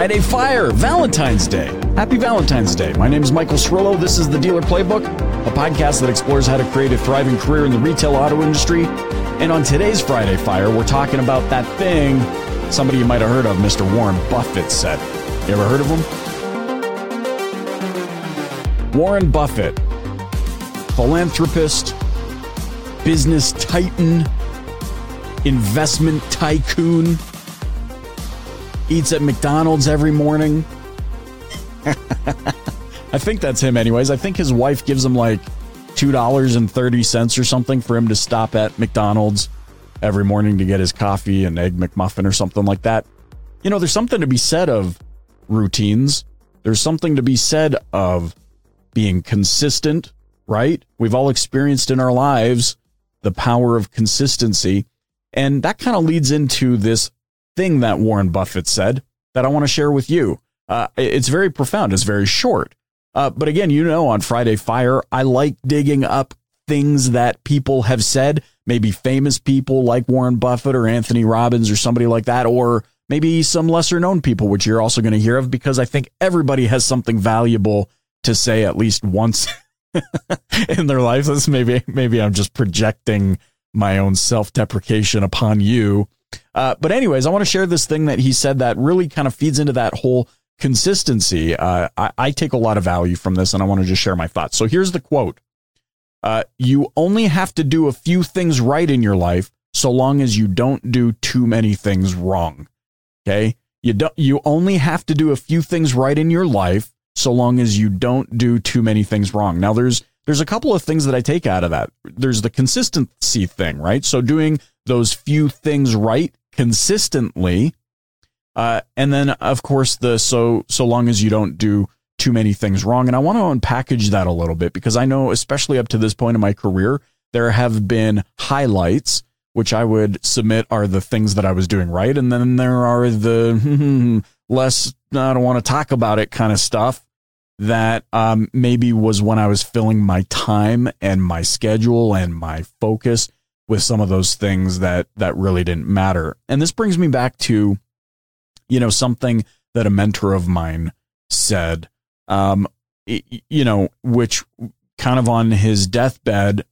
Friday Fire, Valentine's Day. Happy Valentine's Day. My name is Michael Cirillo. This is the Dealer Playbook, a podcast that explores how to create a thriving career in the retail auto industry. And on today's Friday Fire, we're talking about that thing somebody you might have heard of, Mr. Warren Buffett said. You ever heard of him? Warren Buffett, philanthropist, business titan, investment tycoon, eats at McDonald's every morning. I think that's him anyways. I think his wife gives him like $2.30 or something for him to stop at McDonald's every morning to get his coffee and egg McMuffin or something like that. You know, there's something to be said of routines. There's something to be said of being consistent, right? We've all experienced in our lives the power of consistency. And that kind of leads into this thing that Warren Buffett said that I want to share with you. It's very profound. It's very short. But again, you know, on Friday Fire, I like digging up things that people have said, maybe famous people like Warren Buffett or Anthony Robbins or somebody like that, or maybe some lesser known people, which you're also going to hear of, because I think everybody has something valuable to say at least once in their life. This maybe I'm just projecting my own self-deprecation upon you. But anyways, I want to share this thing that he said that really kind of feeds into that whole consistency. I take a lot of value from this, and I want to just share my thoughts. So here's the quote. You only have to do a few things right in your life so long as you don't do too many things wrong. Okay? You only have to do a few things right in your life so long as you don't do too many things wrong. Now, there's a couple of things that I take out of that. There's the consistency thing, right? So doing those few things right consistently. And then, of course, so long as you don't do too many things wrong. And I want to unpackage that a little bit, because I know, especially up to this point in my career, there have been highlights, which I would submit are the things that I was doing right. And then there are the less, I don't want to talk about it kind of stuff that maybe was when I was filling my time and my schedule and my focus with some of those things that really didn't matter. And this brings me back to, you know, something that a mentor of mine said, you know, which kind of on his deathbed,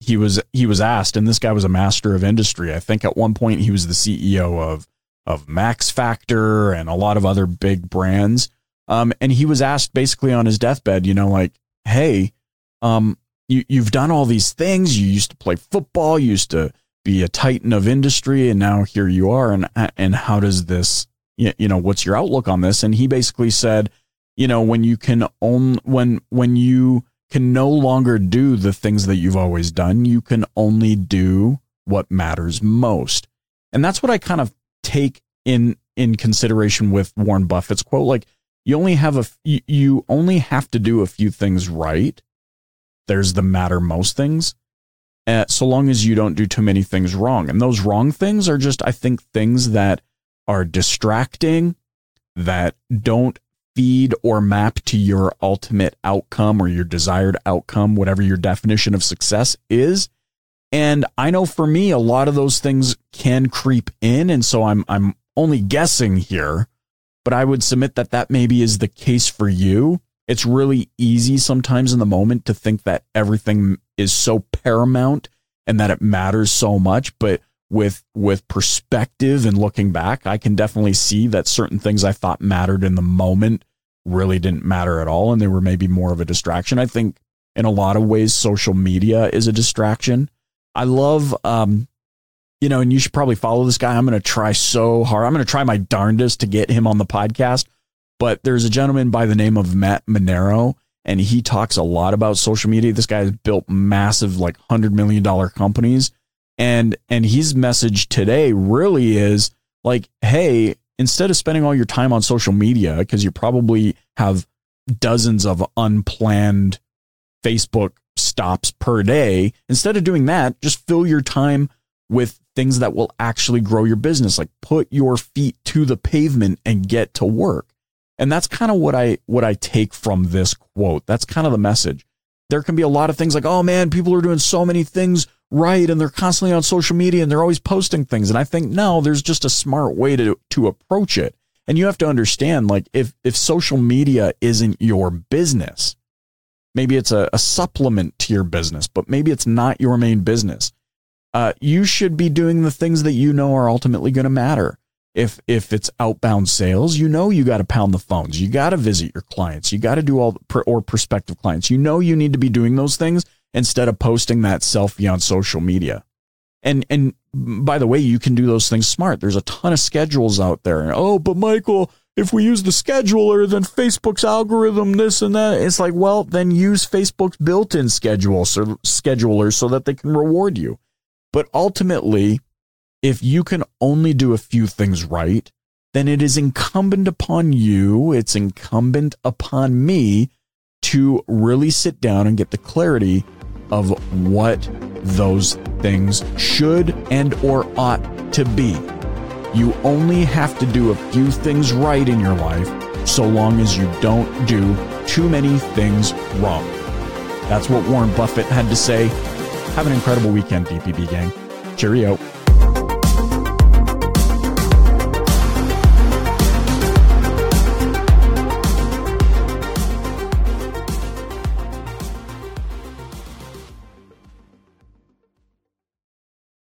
he was asked, and this guy was a master of industry. I think at one point he was the CEO of Max Factor and a lot of other big brands. And he was asked basically on his deathbed, you know, like, hey, you've done all these things. You used to play football, you used to be a titan of industry, and now here you are. And how does this, you know, what's your outlook on this? And he basically said, you know, when you can no longer do the things that you've always done, you can only do what matters most. And that's what I kind of take in consideration with Warren Buffett's quote. Like, you only have to do a few things right. There's the matter most things, so long as you don't do too many things wrong. And those wrong things are just, I think, things that are distracting, that don't feed or map to your ultimate outcome or your desired outcome, whatever your definition of success is. And I know for me, a lot of those things can creep in. And so I'm only guessing here, but I would submit that maybe is the case for you. It's really easy sometimes in the moment to think that everything is so paramount and that it matters so much, but with perspective and looking back, I can definitely see that certain things I thought mattered in the moment really didn't matter at all, and they were maybe more of a distraction. I think in a lot of ways, social media is a distraction. I love, you know, and you should probably follow this guy. I'm going to try so hard. I'm going to try my darndest to get him on the podcast, but there's a gentleman by the name of Matt Monero, and he talks a lot about social media. This guy has built massive, like $100 million companies. And his message today really is like, hey, instead of spending all your time on social media, because you probably have dozens of unplanned Facebook stops per day, instead of doing that, just fill your time with things that will actually grow your business. Like, put your feet to the pavement and get to work. And that's kind of what I take from this quote. That's kind of the message. There can be a lot of things like, oh man, people are doing so many things right, and they're constantly on social media and they're always posting things. And I think, no, there's just a smart way to approach it. And you have to understand, like, if social media isn't your business, maybe it's a supplement to your business, but maybe it's not your main business. You should be doing the things that you know are ultimately going to matter. If it's outbound sales, you know, you got to pound the phones. You got to visit your clients. You got to do all or prospective clients. You know, you need to be doing those things instead of posting that selfie on social media. And by the way, you can do those things smart. There's a ton of schedules out there. Oh, but Michael, if we use the scheduler, then Facebook's algorithm, this and that. It's like, well, then use Facebook's built-in scheduler so that they can reward you. But ultimately, if you can only do a few things right, then it is incumbent upon you, it's incumbent upon me to really sit down and get the clarity of what those things should and or ought to be. You only have to do a few things right in your life so long as you don't do too many things wrong. That's what Warren Buffett had to say. Have an incredible weekend, DPP gang. Cheerio.